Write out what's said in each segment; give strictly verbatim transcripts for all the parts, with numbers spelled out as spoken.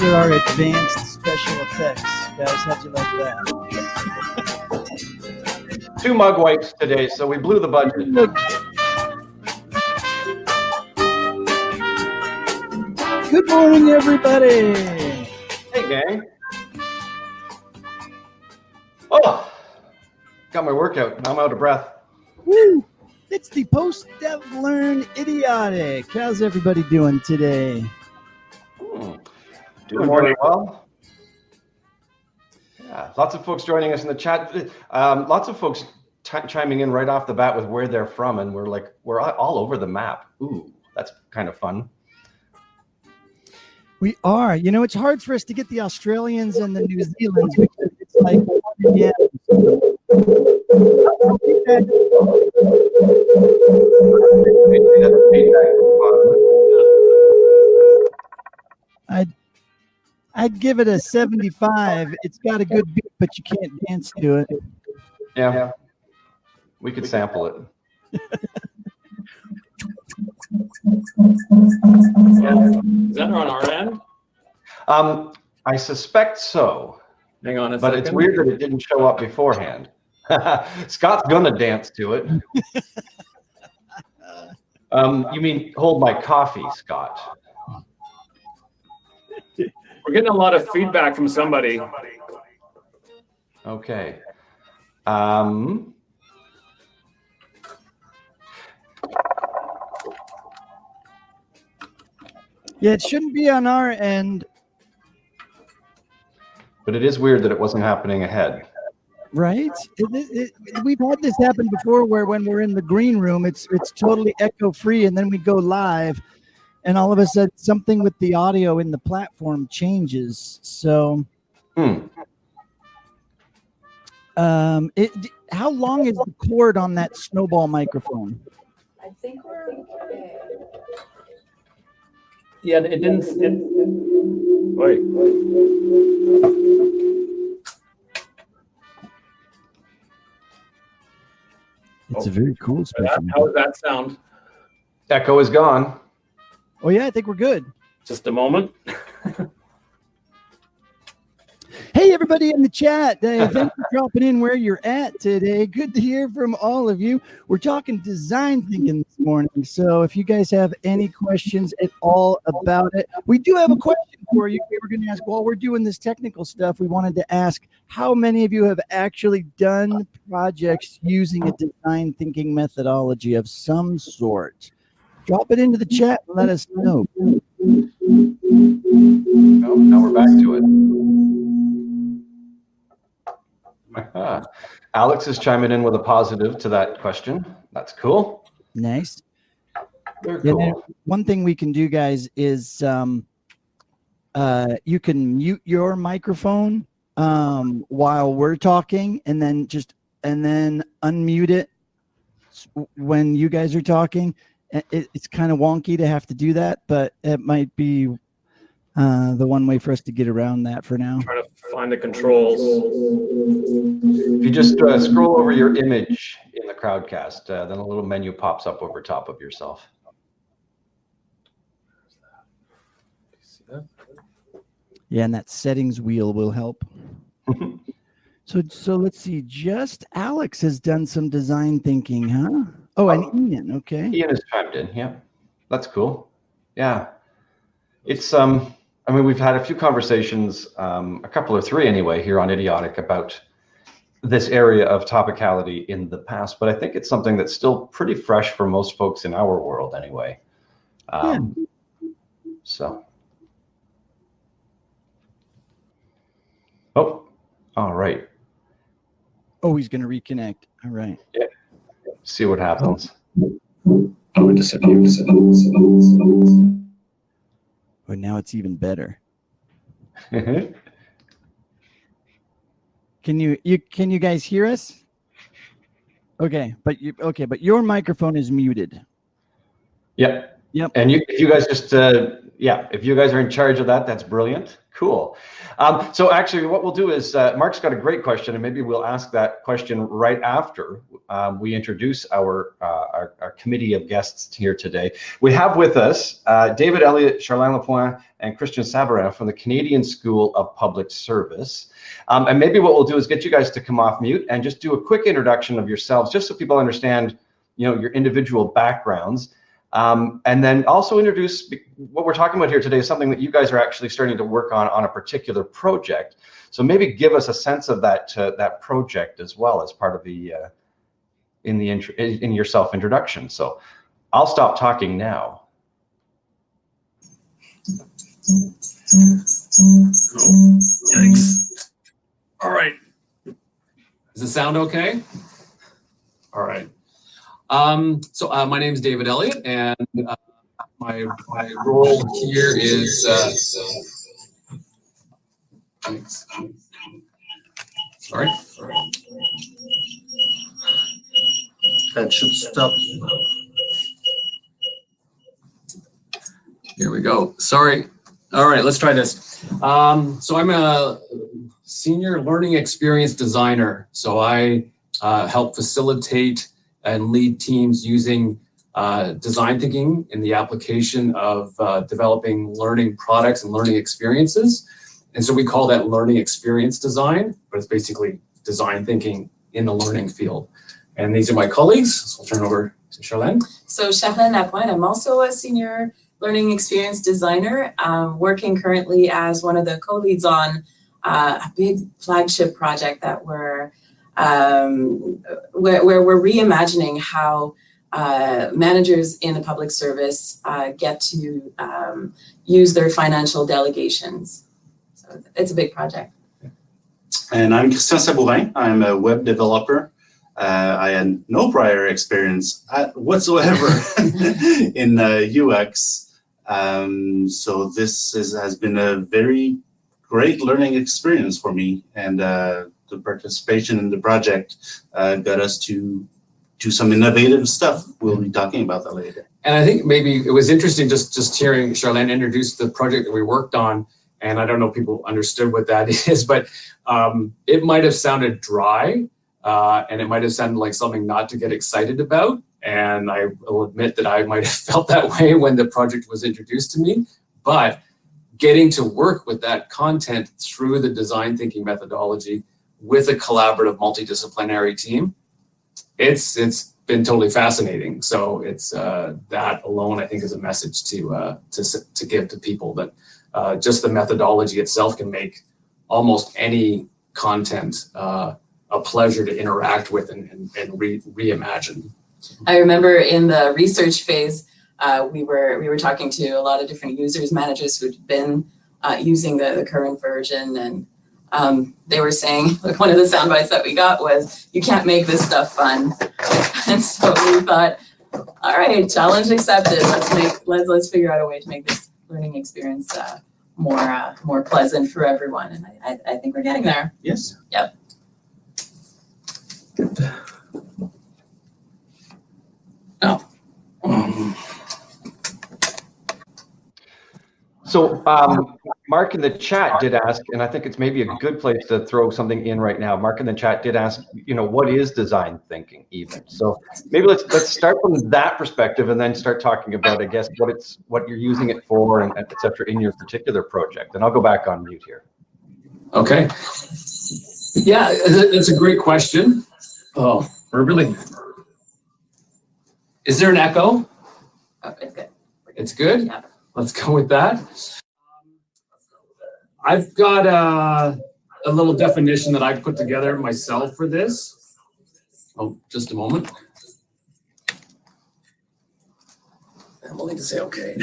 there are advanced special effects. Guys, how'd you like that? Two mug wipes today, so we blew the budget. Good morning, everybody. Hey, gang. Oh, got my workout. I'm out of breath. Woo! It's the Post-Dev Learn Idiotic. How's everybody doing today? Hmm. Doing very well. Yeah, lots of folks joining us in the chat. Um, lots of folks t- chiming in right off the bat with where they're from, and we're like, we're all over the map. Ooh, that's kind of fun. We are. You know, it's hard for us to get the Australians and the New Zealands, because it's like, yeah. I'd, I'd give it a seventy-five. It's got a good beat, but you can't dance to it. Yeah. yeah. We could sample it. Is that on our end? Um, I suspect so. Hang on a but second. But it's weird that it didn't show up beforehand. Scott's gonna dance to it. um, you mean hold my coffee, Scott? We're getting a lot of feedback from somebody. Okay. Um. Yeah, it shouldn't be on our end. But it is weird that it wasn't happening ahead. Right? It, it, it, we've had this happen before, where when we're in the green room, it's it's totally echo-free, and then we go live, and all of a sudden something with the audio in the platform changes. So, hmm. um, it, how long is the cord on that Snowball microphone? I think we're okay. Yeah, it didn't. It, wait. It's oh, a very cool special. How does that sound? Echo is gone. Oh, yeah, I think we're good. Just a moment. Hey, everybody in the chat. Uh, thanks for dropping in where you're at today. Good to hear from all of you. We're talking design thinking this morning. So if you guys have any questions at all about it, we do have a question for you. We were going to ask, while we're doing this technical stuff, we wanted to ask how many of you have actually done projects using a design thinking methodology of some sort? Drop it into the chat and let us know. Oh, now we're back to it. Uh-huh. Alex is chiming in with a positive to that question. That's cool. Nice. Very cool. Yeah, one thing we can do, guys, is um, uh, you can mute your microphone um, while we're talking, and then just and then unmute it when you guys are talking. It, it's kind of wonky to have to do that, but it might be Uh, the one way for us to get around that for now. Try to find the controls. If you just uh, scroll over your image in the Crowdcast, uh, then a little menu pops up over top of yourself. Yeah, and that settings wheel will help. so, so let's see. Just Alex has done some design thinking, huh? Oh, and um, Ian. Okay. Ian has chimed in. Yeah, that's cool. Yeah. It's, um, I mean, we've had a few conversations, um, a couple or three anyway, here on Idiotic about this area of topicality in the past, but I think it's something that's still pretty fresh for most folks in our world anyway. Um, yeah. So. Oh, all right. Oh, he's going to reconnect. All right. Yeah. See what happens. Oh, it disappeared. But now it's even better. Can you you can you guys hear us? Okay, but you okay, but your microphone is muted. Yep. Yep. And you if you guys just uh, yeah, if you guys are in charge of that, that's brilliant. Cool. Um, so actually what we'll do is uh, Mark's got a great question, and maybe we'll ask that question right after um, we introduce our, uh, our, our committee of guests here today. We have with us uh, David Elliott, Charlene Lapointe, and Christian Sabourin from the Canadian School of Public Service. Um, and maybe what we'll do is get you guys to come off mute and just do a quick introduction of yourselves, just so people understand, you know, your individual backgrounds. Um, and then also introduce what we're talking about here today is something that you guys are actually starting to work on on a particular project. So maybe give us a sense of that uh, that project as well as part of the uh, in the intro, in your self introduction. So I'll stop talking now. Oh, thanks. All right. Does it sound okay? All right. Um, so uh, my name is David Elliott, and uh, my my role here is uh, so, thanks. Sorry. Sorry. That should stop. Here we go. Sorry. All right, let's try this. Um, so I'm a senior learning experience designer. So I uh, help facilitate and lead teams using uh, design thinking in the application of uh, developing learning products and learning experiences. And so we call that learning experience design, but it's basically design thinking in the learning field. And these are my colleagues, so I'll turn over to Charlene. So Charlene Lapointe, I'm also a senior learning experience designer, uh, working currently as one of the co-leads on uh, a big flagship project that we're Um, where, where we're reimagining how uh, managers in the public service uh, get to um, use their financial delegations. So it's a big project. And I'm Christian Sabourin. I'm a web developer. Uh, I had no prior experience whatsoever in uh, U X. Um, so this is, has been a very great learning experience for me. And uh, the participation in the project uh, got us to do some innovative stuff. We'll be talking about that later. And I think maybe it was interesting just, just hearing Charlene introduce the project that we worked on. And I don't know if people understood what that is, but um, it might have sounded dry uh, and it might have sounded like something not to get excited about. And I will admit that I might have felt that way when the project was introduced to me. But getting to work with that content through the design thinking methodology with a collaborative multidisciplinary team, it's it's been totally fascinating. So it's uh, that alone, I think, is a message to uh, to to give to people that uh, just the methodology itself can make almost any content uh, a pleasure to interact with and and, and re reimagine. I remember in the research phase, uh, we were we were talking to a lot of different users, managers who'd been uh, using the, the current version and. Um, they were saying, like, one of the sound bites that we got was, you can't make this stuff fun. And so we thought, all right, challenge accepted. Let's make, let's, let's figure out a way to make this learning experience uh, more, uh, more pleasant for everyone. And I, I, I think we're getting there. Yes. Yep. Good. Oh. Um. So, um, Mark in the chat did ask, and I think it's maybe a good place to throw something in right now. Mark in the chat did ask, you know, what is design thinking even? So maybe let's let's start from that perspective and then start talking about, I guess, what it's what you're using it for and et cetera in your particular project. And I'll go back on mute here. Okay. Yeah, that's a great question. Oh, we're really. Is there an echo? Oh, it's good. It's good? Yeah. Let's go with that. I've got a, a little definition that I put together myself for this. Oh, just a moment. I'm willing to say okay.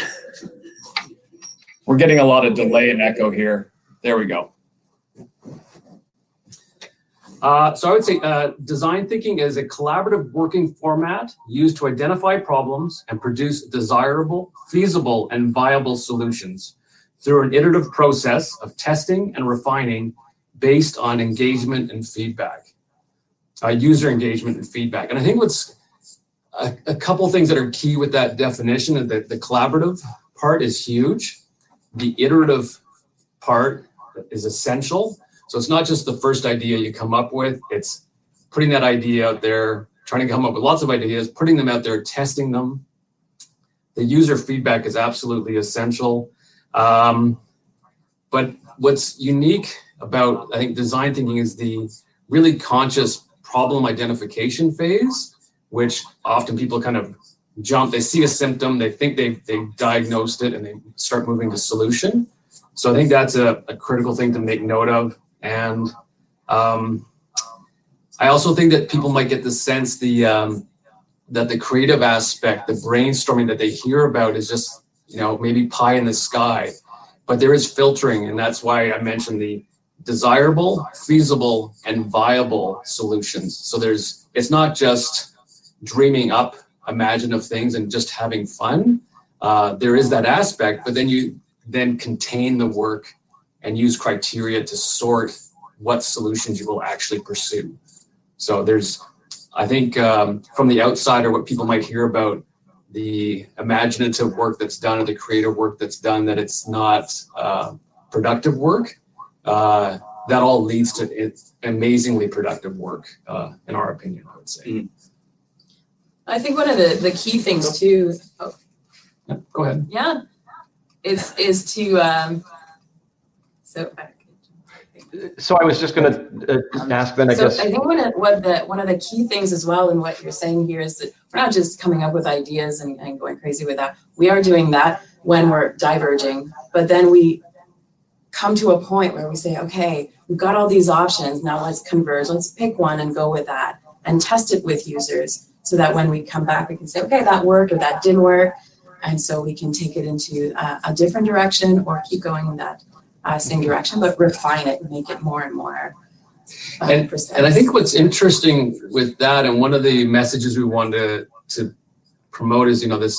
We're getting a lot of delay and echo here. There we go. Uh, so I would say uh, design thinking is a collaborative working format used to identify problems and produce desirable, feasible, and viable solutions through an iterative process of testing and refining based on engagement and feedback, uh, user engagement and feedback. And I think what's a, a couple things that are key with that definition, and the, the collaborative part is huge. The iterative part is essential. So it's not just the first idea you come up with, it's putting that idea out there, trying to come up with lots of ideas, putting them out there, testing them. The user feedback is absolutely essential. Um, but what's unique about, I think, design thinking is the really conscious problem identification phase, which often people kind of jump, they see a symptom, they think they've, they've diagnosed it, and they start moving to solution. So I think that's a, a critical thing to make note of. And um, I also think that people might get the sense the um, that the creative aspect, the brainstorming that they hear about is just, you know, maybe pie in the sky, but there is filtering. And that's why I mentioned the desirable, feasible, and viable solutions. So there's, it's not just dreaming up imaginative things and just having fun. Uh, there is that aspect, but then you then contain the work and use criteria to sort what solutions you will actually pursue. So there's, I think um, from the outsider, what people might hear about the imaginative work that's done or the creative work that's done, that it's not uh, productive work, uh, that all leads to it, amazingly productive work, uh, in our opinion, I would say. Mm. I think one of the, the key things too, oh, yeah, go ahead. Yeah, is, is to, um, so I So I was just going to ask then, I so guess. I think one of, what the, one of the key things as well in what you're saying here is that we're not just coming up with ideas and, and going crazy with that. We are doing that when we're diverging, but then we come to a point where we say, okay, we've got all these options. Now let's converge. Let's pick one and go with that and test it with users so that when we come back, we can say, okay, that worked or that didn't work. And so we can take it into a, a different direction or keep going in that Uh, same direction, but refine it and make it more and more. Um, and, and I think what's interesting with that, and one of the messages we wanted to, to promote is, you know, this,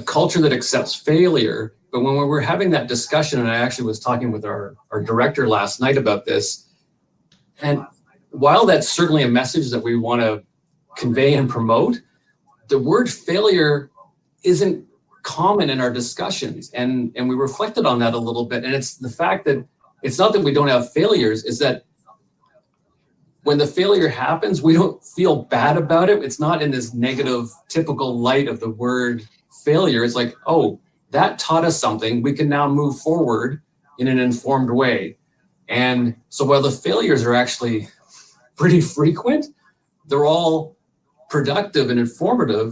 a culture that accepts failure. But when we were having that discussion, and I actually was talking with our, our director last night about this, and while that's certainly a message that we want to convey and promote, the word failure isn't common in our discussions, and and we reflected on that a little bit. And it's the fact that it's not that we don't have failures, is that when the failure happens, we don't feel bad about it. It's not in this negative, typical light of the word failure. It's like, oh, that taught us something. We can now move forward in an informed way. And so while the failures are actually pretty frequent, they're all productive and informative.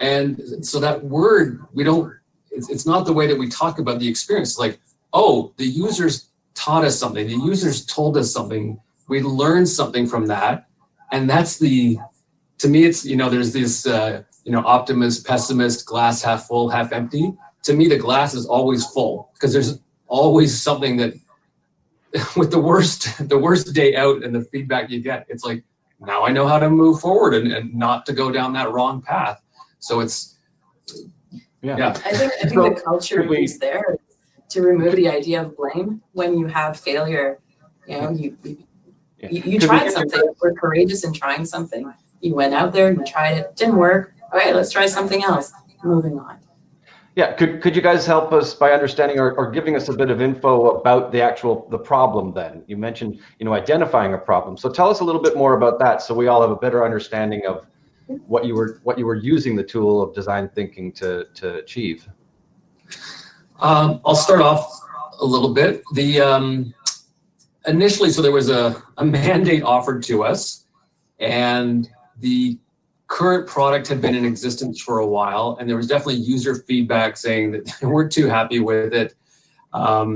And so that word, we don't, it's, it's not the way that we talk about the experience. Like, oh, the users taught us something. The users told us something. We learned something from that. And that's the, to me, it's, you know, there's this, uh, you know, optimist, pessimist, glass half full, half empty. To me, the glass is always full because there's always something that with the worst, the worst day out and the feedback you get, it's like, now I know how to move forward and, and not to go down that wrong path. So it's, yeah. yeah. I think, I think so the culture is there to remove the idea of blame when you have failure. You know, you you, yeah. you, you tried something. We're courageous in trying something. You went out there, you tried it, didn't work. All right, let's try something else. Moving on. Yeah, could could you guys help us by understanding or, or giving us a bit of info about the actual, the problem then? You mentioned, you know, identifying a problem. So tell us a little bit more about that so we all have a better understanding of what you were what you were using the tool of design thinking to to achieve. Um, I'll start off a little bit. The um, initially, so there was a, a mandate offered to us, and the current product had been in existence for a while, and there was definitely user feedback saying that they weren't too happy with it. Um,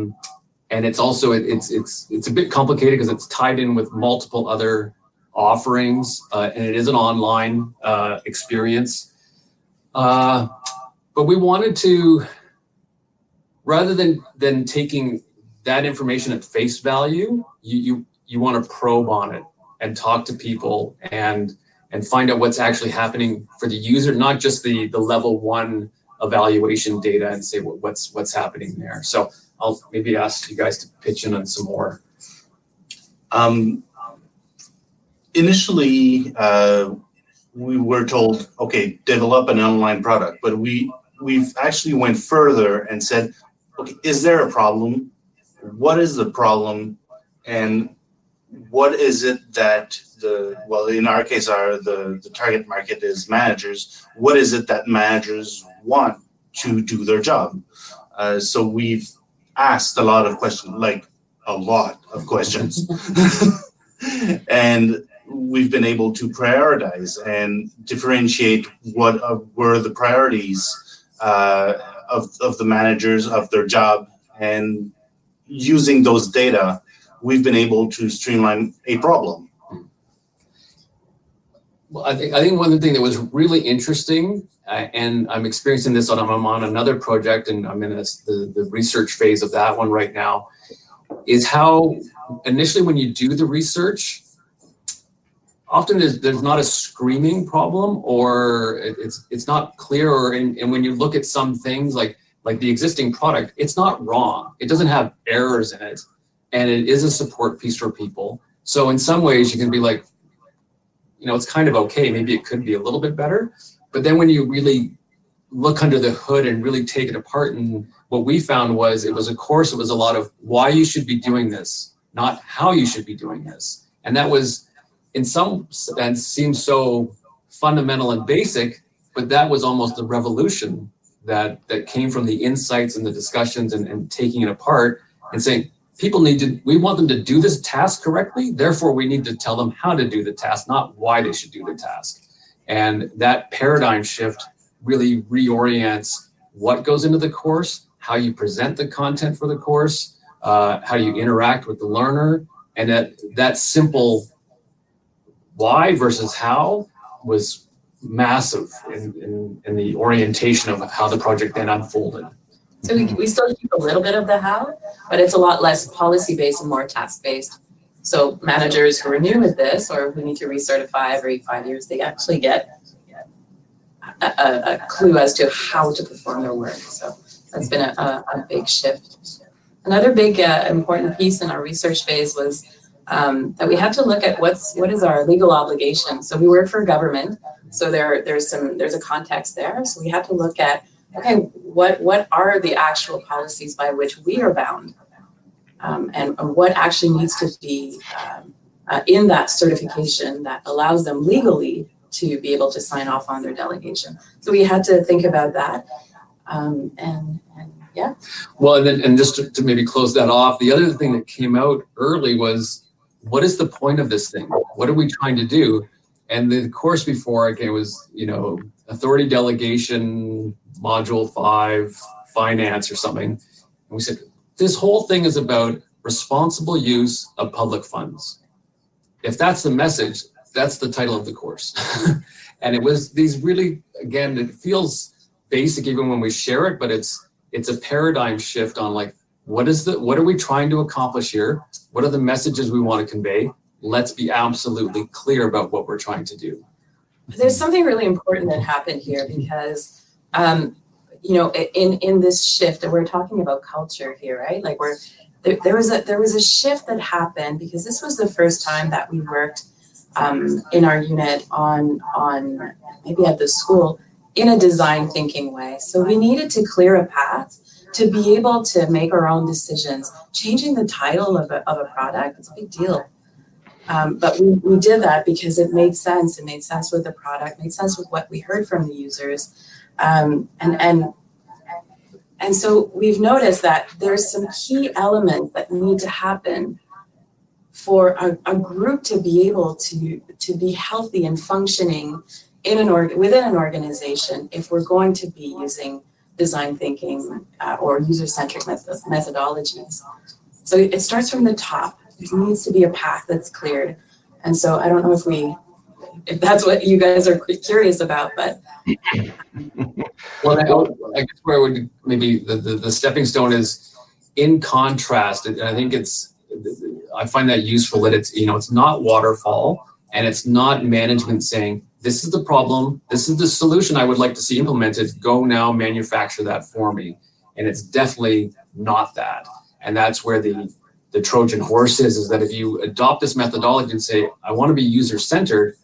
and it's also it, it's it's it's a bit complicated because it's tied in with multiple other offerings, uh, and it is an online uh, experience. Uh, but we wanted to, rather than than taking that information at face value, you you, you want to probe on it and talk to people and and find out what's actually happening for the user, not just the the level one evaluation data and say, well, what's what's happening there. So I'll maybe ask you guys to pitch in on some more. Um, Initially, uh, we were told, okay, develop an online product, but we, we've actually went further and said, okay, is there a problem? what is the problem and what is it that the, well, in our case, our the, the target market is managers. What is it that managers want to do their job? Uh, so we've asked a lot of questions, like a lot of questions. And we've been able to prioritize and differentiate what uh, were the priorities uh, of, of the managers, of their job. And using those data, we've been able to streamline a problem. Well, I think I think one thing that was really interesting, uh, and I'm experiencing this on, I'm on another project, and I'm in this, the, the research phase of that one right now, is how initially when you do the research, often there's, there's not a screaming problem, or it, it's it's not clear, or in, and when you look at some things like like the existing product, it's not wrong. It doesn't have errors in it. And it is a support piece for people. So in some ways you can be like, you know, it's kind of okay. Maybe it could be a little bit better. But then when you really look under the hood and really take it apart, and what we found was it was a course, it was a lot of why you should be doing this, not how you should be doing this. And that was in some sense seems so fundamental and basic, but that was almost the revolution that, that came from the insights and the discussions and, and taking it apart and saying, people need to, we want them to do this task correctly. Therefore, we need to tell them how to do the task, not why they should do the task. And that paradigm shift really reorients what goes into the course, how you present the content for the course, uh, how you interact with the learner. And that, that simple why versus how was massive in, in, in the orientation of how the project then unfolded. So we, we still keep a little bit of the how, but it's a lot less policy-based and more task-based. So managers who are new with this, or who need to recertify every five years, they actually get a, a, a clue as to how to perform their work. So that's been a, a, a big shift. Another big uh, important piece in our research phase was um, that we had to look at what's what is our legal obligation. So we work for government, so there there's some there's a context there. So we had to look at, okay, what what are the actual policies by which we are bound, um, and what actually needs to be um, uh, in that certification that allows them legally to be able to sign off on their delegation. So we had to think about that, um, and, and yeah. Well, and then, and just to, to maybe close that off, the other thing that came out early was, what is the point of this thing? What are we trying to do? And the course before, again, was, you know, authority delegation, module five, finance or something. And we said, this whole thing is about responsible use of public funds. If that's the message, that's the title of the course. And it was these really, again, it feels basic even when we share it, but it's it's a paradigm shift on like, what is the, what are we trying to accomplish here? What are the messages we want to convey? Let's be absolutely clear about what we're trying to do. There's something really important that happened here because, um, you know, in, in this shift, and we're talking about culture here, right? Like we're, there, there was a, there was a shift that happened because this was the first time that we worked um, in our unit on, on maybe at the school in a design thinking way. So we needed to clear a path to be able to make our own decisions. Changing the title of a, of a product, it's a big deal. Um, but we, we did that because it made sense. It made sense with the product, made sense with what we heard from the users. Um, and, and, and so we've noticed that there's some key elements that need to happen for a, a group to be able to, to be healthy and functioning in an org- within an organization if we're going to be using design thinking uh, or user-centric methods, methodologies. So it starts from the top. There needs to be a path that's cleared. And so I don't know if we, if that's what you guys are curious about, but. Well, I, would, I guess where I would maybe the, the, the stepping stone is in contrast. And I think it's, I find that useful that it's, you know, it's not waterfall and it's not management saying, this is the problem. This is the solution I would like to see implemented. Go now, manufacture that for me. And it's definitely not that. And that's where the, the Trojan horse is, is that if you adopt this methodology and say, I want to be user-centered,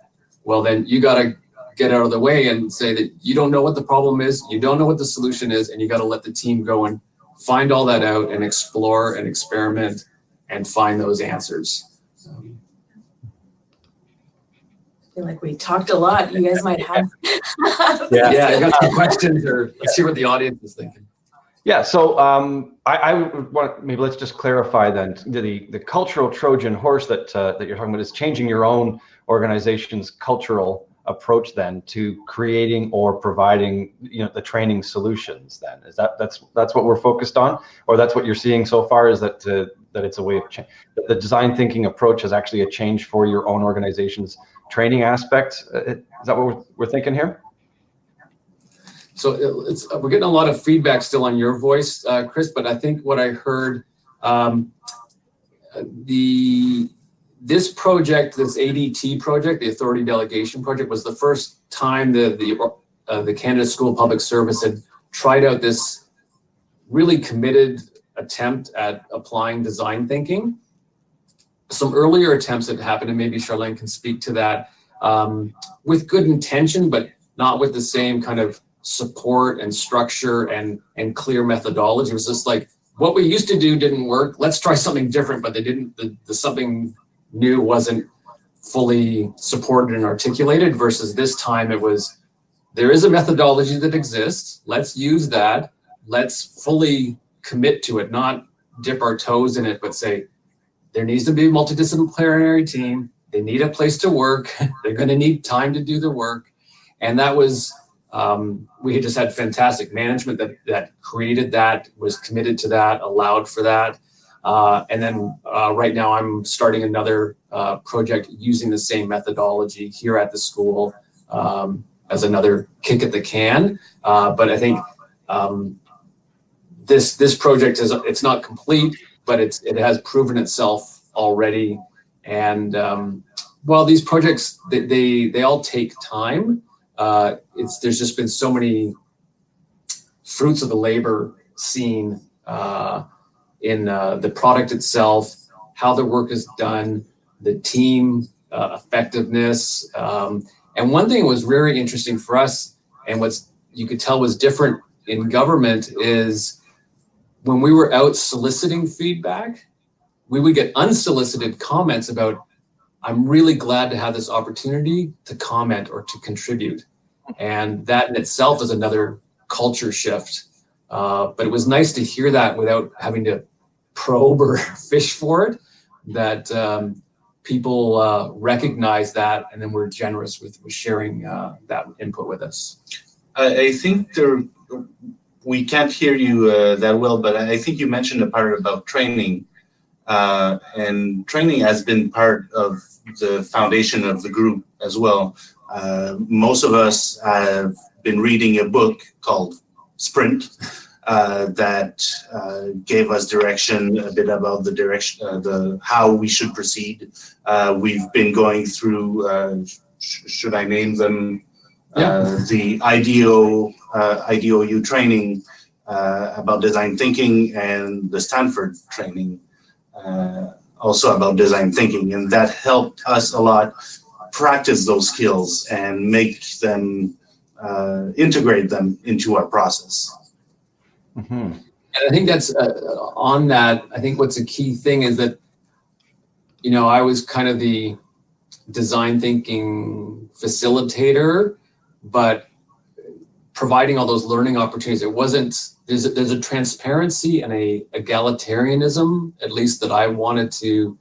well, then you got to get out of the way and say that you don't know what the problem is, you don't know what the solution is, and you got to let the team go and find all that out and explore and experiment and find those answers. Um, I feel like we talked a lot. You guys might have. yeah, yeah, I got some questions, or let's see what the audience is thinking. Yeah, so um, I, I would want, maybe let's just clarify then the the cultural Trojan horse that uh, that you're talking about is changing your own organization's cultural approach then to creating or providing, you know, the training solutions. Then is that that's that's what we're focused on, or that's what you're seeing so far, is that uh, that it's a way of change. The design thinking approach is actually a change for your own organization's training aspect. Uh, is that what we're, we're thinking here? So it's, we're getting a lot of feedback still on your voice, uh, Chris, but I think what I heard, um, the this project, this A D T project, the Authority Delegation Project, was the first time the the, uh, the Canada School of Public Service had tried out this really committed attempt at applying design thinking. Some earlier attempts that happened, and maybe Charlene can speak to that, um, with good intention, but not with the same kind of support and structure and and clear methodology. It was just like, what we used to do didn't work, let's try something different, but they didn't the, the something new wasn't fully supported and articulated, versus this time it was, there is a methodology that exists, let's use that, let's fully commit to it, not dip our toes in it, but say there needs to be a multidisciplinary team, they need a place to work, they're going to need time to do the work. And that was Um, we had just had fantastic management that, that created that, was committed to that, allowed for that. Uh, and then uh, right now I'm starting another uh, project using the same methodology here at the school, um, as another kick at the can. Uh, but I think um, this this project, is it's not complete, but it's it has proven itself already. And um, well, these projects, they, they, they all take time. Uh, it's there's just been so many fruits of the labor seen uh, in uh, the product itself, how the work is done, the team uh, effectiveness. Um, and one thing was very interesting for us, and what's you could tell was different in government, is when we were out soliciting feedback, we would get unsolicited comments about, I'm really glad to have this opportunity to comment or to contribute. And that in itself is another culture shift. Uh, but it was nice to hear that without having to probe or fish for it, that um, people uh, recognize that and then were generous with, with sharing uh, that input with us. I, I think there, we can't hear you uh, that well, but I think you mentioned a part about training. Uh, and training has been part of the foundation of the group as well. Uh, most of us have been reading a book called Sprint uh, that uh, gave us direction, a bit about the direction, uh, the how we should proceed. Uh, we've been going through, uh, sh- should I name them? Yeah. Uh, the IDEO, uh, I D E O U training uh, about design thinking, and the Stanford training. Uh, also about design thinking, and that helped us a lot practice those skills and make them, uh, integrate them into our process. Mm-hmm. And I think that's uh, on that, I think what's a key thing is that, you know, I was kind of the design thinking facilitator, but providing all those learning opportunities, it wasn't, There's a, there's a transparency and a egalitarianism, at least that I wanted to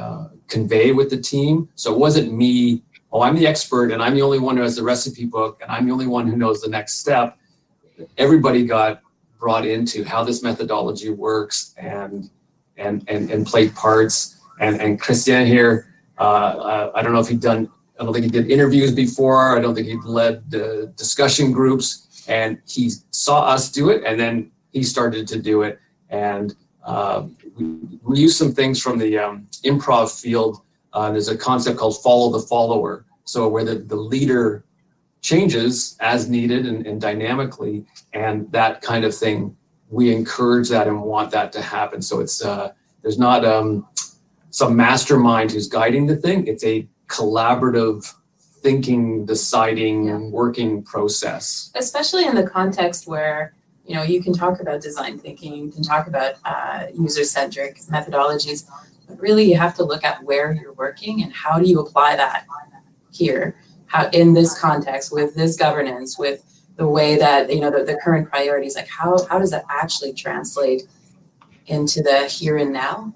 uh, convey with the team. So it wasn't me, oh, I'm the expert and I'm the only one who has the recipe book and I'm the only one who knows the next step. Everybody got brought into how this methodology works and and and, and played parts. And, and Christian here, uh, I, I don't know if he'd done, I don't think he did interviews before. I don't think he'd led uh, discussion groups. And he saw us do it, and then he started to do it. And uh, we, we used some things from the um, improv field. Uh, there's a concept called follow the follower. So where the, the leader changes as needed and, and dynamically, and that kind of thing, we encourage that and want that to happen. So it's uh, there's not um, some mastermind who's guiding the thing. It's a collaborative thinking, deciding, yeah. working process. Especially in the context where you know, you can talk about design thinking, you can talk about uh, user-centric methodologies, but really you have to look at where you're working and how do you apply that here, how in this context, with this governance, with the way that, you know, the, the current priorities, like how, how does that actually translate into the here and now?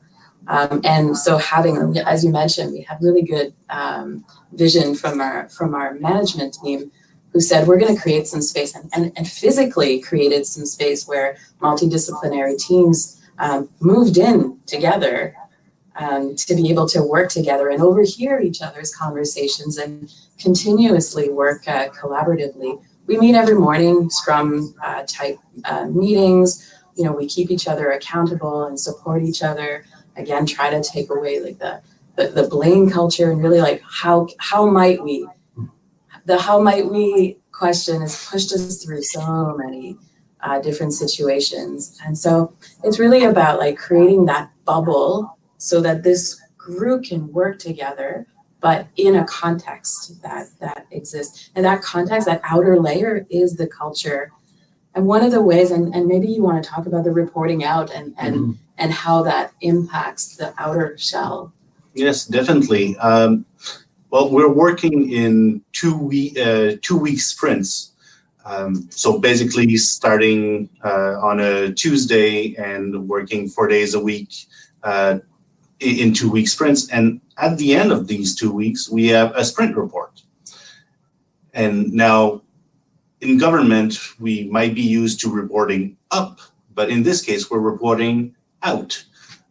Um, and so having, as you mentioned, we have really good um, vision from our from our management team who said we're going to create some space and, and, and physically created some space where multidisciplinary teams um, moved in together um, to be able to work together and overhear each other's conversations and continuously work uh, collaboratively. We meet every morning, Scrum uh, type uh, meetings. You know, we keep each other accountable and support each other. Again, try to take away like the, the, the blame culture and really like how how might we, the how might we question has pushed us through so many uh, different situations. And so it's really about like creating that bubble so that this group can work together, but in a context that, that exists. And that context, that outer layer is the culture. And one of the ways, and, and maybe you want to talk about the reporting out and, and mm-hmm. and how that impacts the outer shell. Yes, definitely. Um, well, we're working in two week uh, two week sprints. Um, so basically, starting uh, on a Tuesday and working four days a week uh, in two week sprints. And at the end of these two weeks, we have a sprint report. And now, in government, we might be used to reporting up, but in this case, we're reporting out.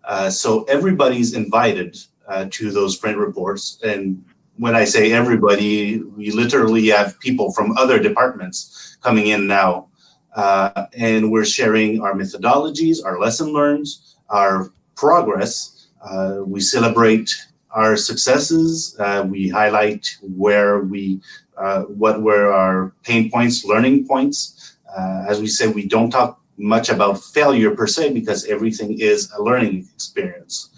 Uh, so everybody's invited uh, to those sprint reports. And when I say everybody, we literally have people from other departments coming in now. Uh, and we're sharing our methodologies, our lesson learned, our progress. Uh, we celebrate our successes. Uh, we highlight where we, uh, what were our pain points, learning points. Uh, as we say, we don't talk much about failure per se, because everything is a learning experience.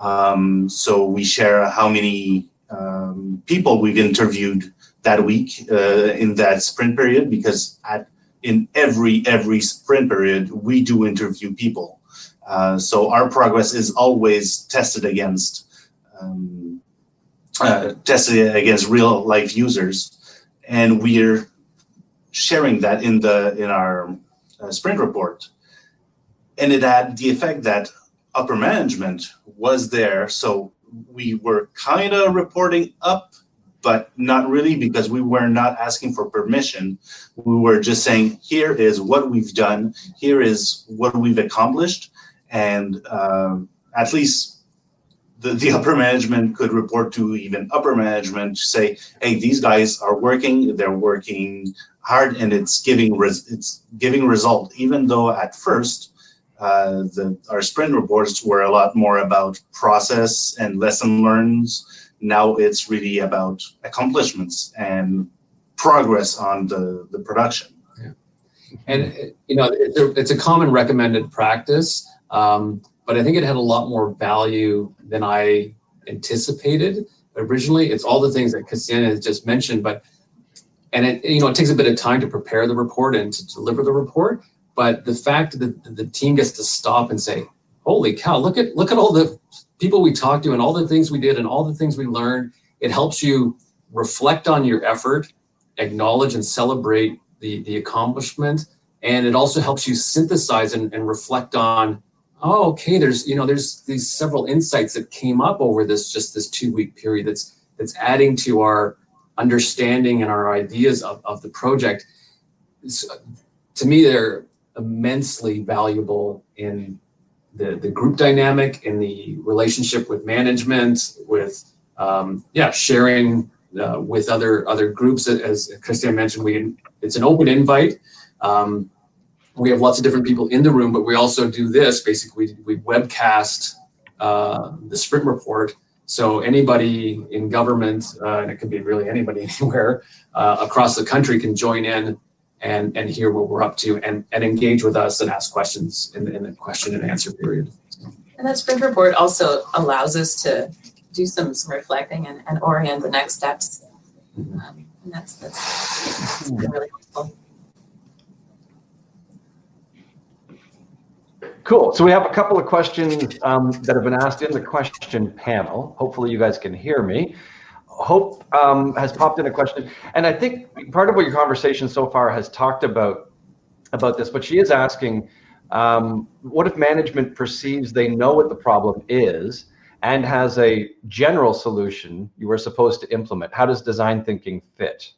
Um, so we share how many um, people we've interviewed that week uh, in that sprint period, because at, in every every sprint period, we do interview people. Uh, so our progress is always tested against um, uh, tested against real life users, and we're sharing that in the in our Uh, sprint report. And it had the effect that upper management was there. So we were kind of reporting up, but not really, because we were not asking for permission. We were just saying, here is what we've done. Here is what we've accomplished. And um, at least the, the upper management could report to even upper management to say, hey, these guys are working. They're working hard, and it's giving res- it's giving result, even though at first uh, the, our sprint reports were a lot more about process and lesson learns. Now it's really about accomplishments and progress on the, the production. Yeah. And, you know, it's a common recommended practice, um, but I think it had a lot more value than I anticipated originally. It's all the things that Christiana has just mentioned, but And it, you know, it takes a bit of time to prepare the report and to deliver the report. But the fact that the team gets to stop and say, holy cow, look at look at all the people we talked to and all the things we did and all the things we learned. It helps you reflect on your effort, acknowledge and celebrate the, the accomplishment. And it also helps you synthesize and, and reflect on, oh, okay, there's, you know, there's these several insights that came up over this just this two week period that's that's adding to our understanding and our ideas of, of the project. So, to me, they're immensely valuable in the, the group dynamic, in the relationship with management, with um, yeah, sharing uh, with other other groups. As Christian mentioned, we it's an open invite. Um, we have lots of different people in the room, but we also do this. Basically, we, we webcast uh, the sprint report. So anybody in government, uh, and it could be really anybody anywhere uh, across the country, can join in and, and hear what we're up to and, and engage with us and ask questions in the, in the question and answer period. And that sprint report also allows us to do some, some reflecting and, and orient the next steps. Um, and that's, that's, that's been really helpful. Cool. So we have a couple of questions um, that have been asked in the question panel. Hopefully you guys can hear me. Hope um, has popped in a question. And I think part of what your conversation so far has talked about, about this, but she is asking, um, what if management perceives they know what the problem is and has a general solution you were supposed to implement? How does design thinking fit?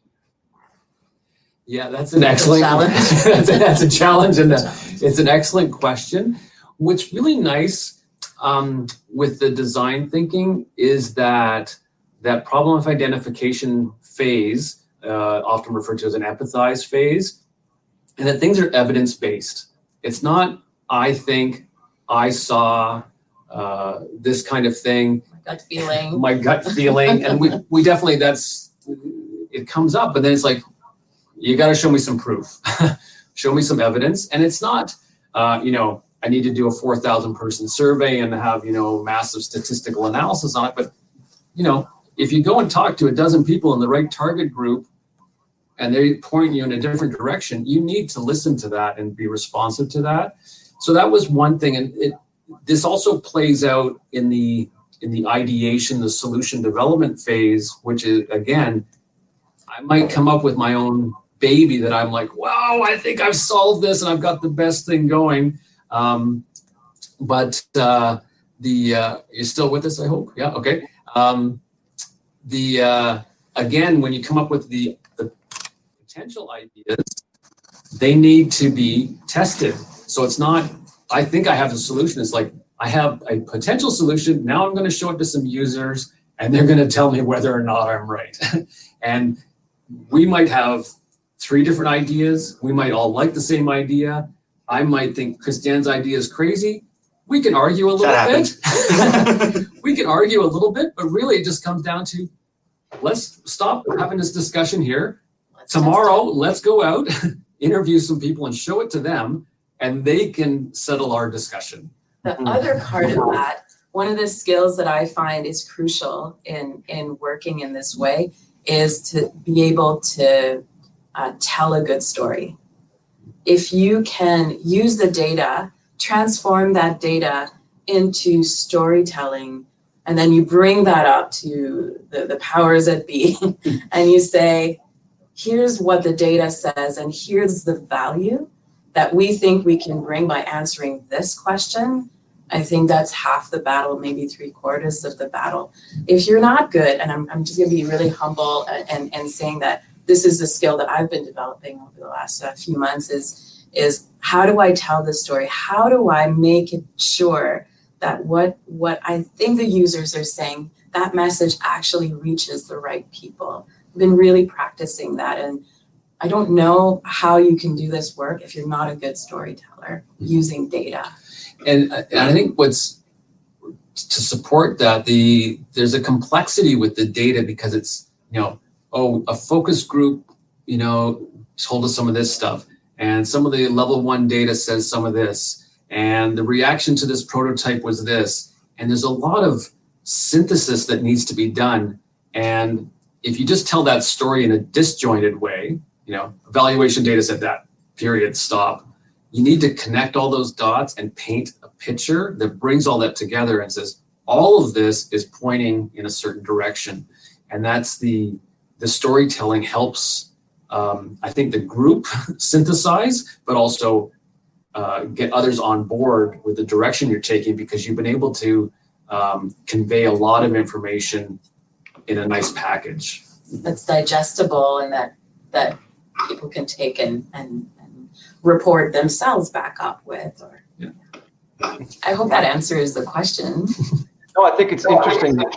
Yeah, that's an excellent challenge. that's, a, that's a challenge, and a, it's an excellent question. What's really nice um, with the design thinking is that that problem identification phase, uh, often referred to as an empathize phase, and that things are evidence-based. It's not, I think, I saw uh, this kind of thing. My gut feeling. My gut feeling, and we, we definitely, that's, it comes up, but then it's like, you got to show me some proof, show me some evidence. And it's not, uh, you know, I need to do a four thousand person survey and have, you know, massive statistical analysis on it. But, you know, if you go and talk to a dozen people in the right target group and they point you in a different direction, you need to listen to that and be responsive to that. So that was one thing. And it, this also plays out in the, in the ideation, the solution development phase, which is, again, I might come up with my own baby that I'm like, wow, I think I've solved this and I've got the best thing going. Um, but uh, the uh, you're still with us, I hope. Yeah, okay. Um, the uh, again, when you come up with the, the potential ideas, they need to be tested. So it's not, I think I have the solution. It's like, I have a potential solution. Now I'm going to show it to some users and they're going to tell me whether or not I'm right. And we might have three different ideas. We might all like the same idea. I might think Christian's idea is crazy. We can argue a little that bit. we can argue a little bit, but really it just comes down to, let's stop having this discussion here. Let's Tomorrow, let's go out, interview some people and show it to them, and they can settle our discussion. The other part of that, one of the skills that I find is crucial in, in working in this way is to be able to uh, tell a good story. If you can use the data, transform that data into storytelling, and then you bring that up to the, the powers that be, and you say, here's what the data says, and here's the value that we think we can bring by answering this question. I think that's half the battle, maybe three quarters of the battle. If you're not good, and I'm, I'm just going to be really humble and, and, and saying that this is a skill that I've been developing over the last uh, few months is, is how do I tell this story? How do I make it sure that what, what I think the users are saying, that message actually reaches the right people? I've been really practicing that. And I don't know how you can do this work if you're not a good storyteller using data. And, and I think what's to support that, the there's a complexity with the data because it's, you know, oh, a focus group, you know, told us some of this stuff. And some of the level one data says some of this. And the reaction to this prototype was this. And there's a lot of synthesis that needs to be done. And if you just tell that story in a disjointed way, you know, evaluation data said that, period, stop. You need to connect all those dots and paint a picture that brings all that together and says, all of this is pointing in a certain direction. And that's the, the storytelling helps, um, I think, the group synthesize, but also uh, get others on board with the direction you're taking because you've been able to um, convey a lot of information in a nice package. That's digestible and that, that people can take and, and report themselves back up with. Or yeah. I hope that answers the question. No, I think it's interesting that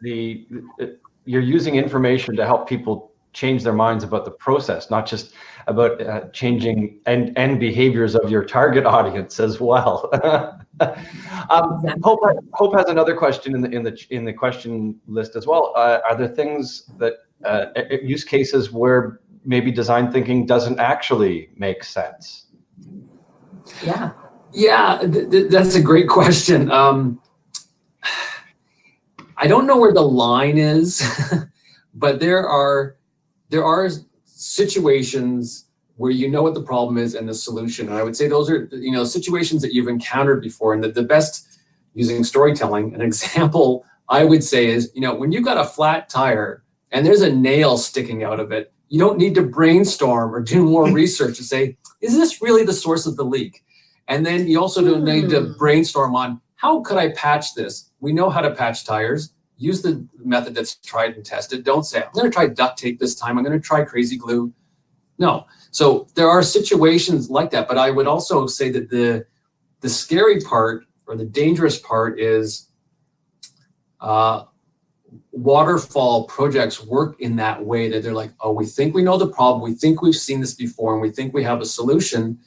the, the you're using information to help people change their minds about the process, not just about uh, changing and and behaviors of your target audience as well. um, exactly. Hope Hope has another question in the in the in the question list as well. Uh, are there things that uh, use cases where maybe design thinking doesn't actually make sense? Yeah. Yeah, th- th- that's a great question. Um, I don't know where the line is, but there are there are situations where you know what the problem is and the solution. And I would say those are, you know, situations that you've encountered before, and that the best, using storytelling, an example I would say is, you know, when you've got a flat tire and there's a nail sticking out of it, you don't need to brainstorm or do more research to say, is this really the source of the leak? And then you also don't need to brainstorm on, how could I patch this? We know how to patch tires. Use the method that's tried and tested. Don't say, I'm going to try duct tape this time. I'm going to try crazy glue. No. So there are situations like that. But I would also say that the the scary part or the dangerous part is uh, waterfall projects work in that way, that they're like, oh, we think we know the problem. We think we've seen this before, and we think we have a solution.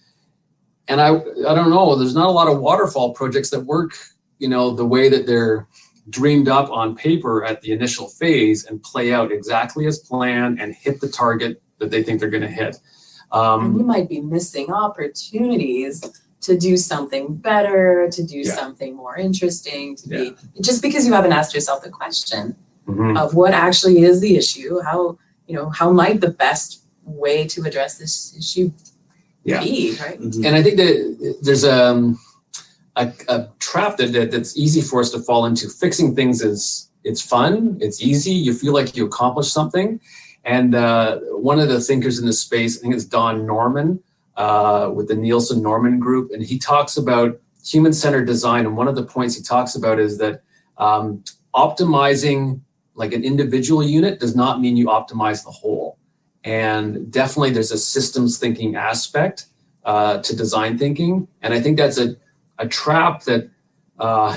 And I, I don't know, there's not a lot of waterfall projects that work, you know, the way that they're dreamed up on paper at the initial phase and play out exactly as planned and hit the target that they think they're going to hit. Um, and you might be missing opportunities to do something better, to do yeah. something more interesting, to yeah. be, just because you haven't asked yourself the question mm-hmm. of what actually is the issue, how, you know, how might the best way to address this issue yeah. be, right? Mm-hmm. And I think that there's um, a, a trap that, that that's easy for us to fall into. Fixing things is, it's fun, it's easy, you feel like you accomplished something. And uh, one of the thinkers in this space, I think it's Don Norman uh, with the Nielsen Norman Group, and he talks about human-centered design. And one of the points he talks about is that um, optimizing like an individual unit does not mean you optimize the whole. And definitely there's a systems thinking aspect uh, to design thinking. And I think that's a, a trap that uh,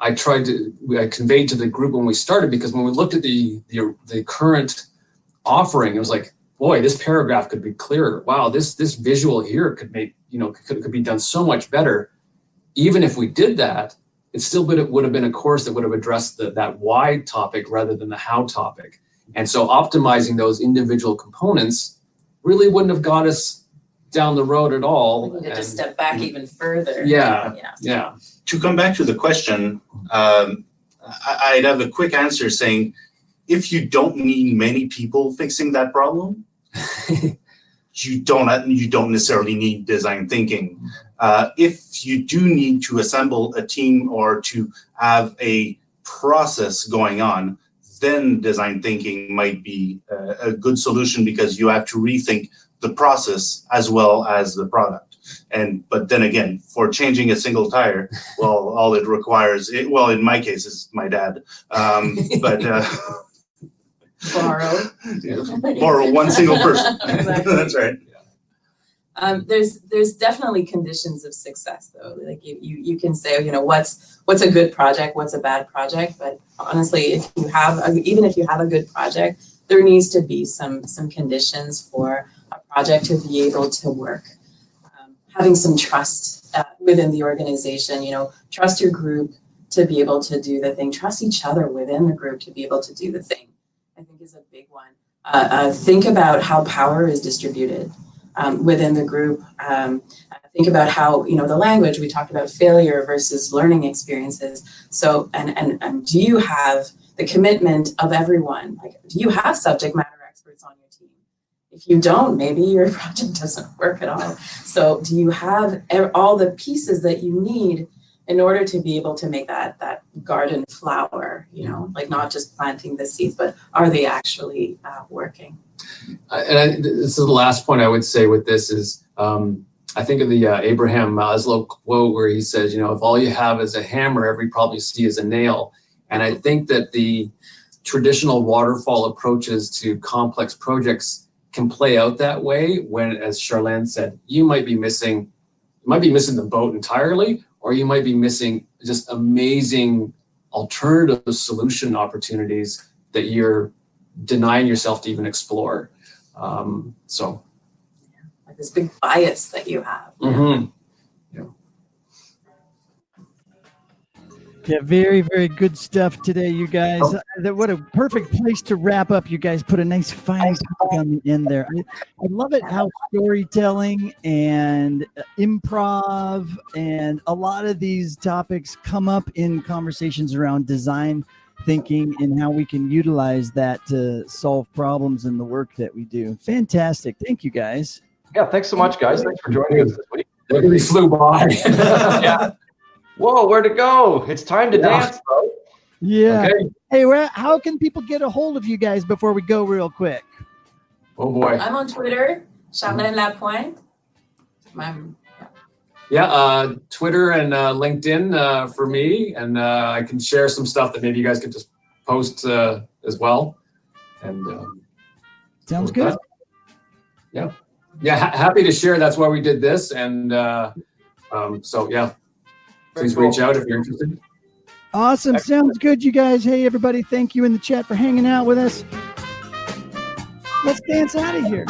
I tried to I conveyed to the group when we started, because when we looked at the the, the current offering, it was like, boy, this paragraph could be clearer. Wow, this this visual here could make, you know, could, could be done so much better. Even if we did that, it still would have, would have been a course that would have addressed the, that why topic rather than the how topic. And so optimizing those individual components really wouldn't have got us down the road at all. We need to step back even further. Yeah, yeah. yeah. To come back to the question, um, I'd have a quick answer saying, if you don't need many people fixing that problem, you don't you don't necessarily need design thinking. Uh, if you do need to assemble a team or to have a process going on, then design thinking might be a, a good solution, because you have to rethink the process as well as the product. And but then again, for changing a single tire, well, all it requires, it, well, in my case, is my dad. Um, but. Uh, Borrow. Borrow one single person. Exactly. That's right. Yeah. Um, there's there's definitely conditions of success, though. Like you, you you can say, you know, what's what's a good project, what's a bad project. But honestly, if you have a, even if you have a good project, there needs to be some some conditions for a project to be able to work. Um, having some trust uh, within the organization, you know, trust your group to be able to do the thing. Trust each other within the group to be able to do the thing, I think, is a big one. Uh, uh, think about how power is distributed um, within the group. Um, think about how, you know, the language, we talked about failure versus learning experiences. So, and, and, and do you have the commitment of everyone? Like, do you have subject matter experts on your team? If you don't, maybe your project doesn't work at all. So do you have all the pieces that you need in order to be able to make that that garden flower, you know, like not just planting the seeds, but are they actually uh, working? Uh, and I, this is the last point I would say with this is, um, I think of the uh, Abraham Maslow quote where he says, you know, if all you have is a hammer, every problem you see is a nail. And I think that the traditional waterfall approaches to complex projects can play out that way when, as Charlene said, you might be missing, you might be missing the boat entirely, or you might be missing just amazing alternative solution opportunities that you're denying yourself to even explore. Um, so. Yeah, like this big bias that you have. Mm-hmm. Yeah, very, very good stuff today, you guys. Oh. What a perfect place to wrap up. You guys put a nice fine point on the end there. I, I love it how storytelling and improv and a lot of these topics come up in conversations around design thinking and how we can utilize that to solve problems in the work that we do. Fantastic. Thank you, guys. Yeah, thanks so much, guys. Thanks for joining us this week. They really flew by. Yeah. Whoa, where'd it go? It's time to yeah. dance, bro. Yeah. Okay. Hey, where, how can people get a hold of you guys before we go real quick? Oh, boy. I'm on Twitter, Charlene Lapointe. I'm, yeah, yeah uh, Twitter and uh, LinkedIn uh, for me. And uh, I can share some stuff that maybe you guys could just post uh, as well. And um, sounds good. That. Yeah. Yeah, ha- happy to share. That's why we did this. And uh, um, so, yeah, please reach out if you're interested. Awesome. Excellent. Sounds good, you guys. Hey, everybody, thank you in the chat for hanging out with us. Let's dance out of here.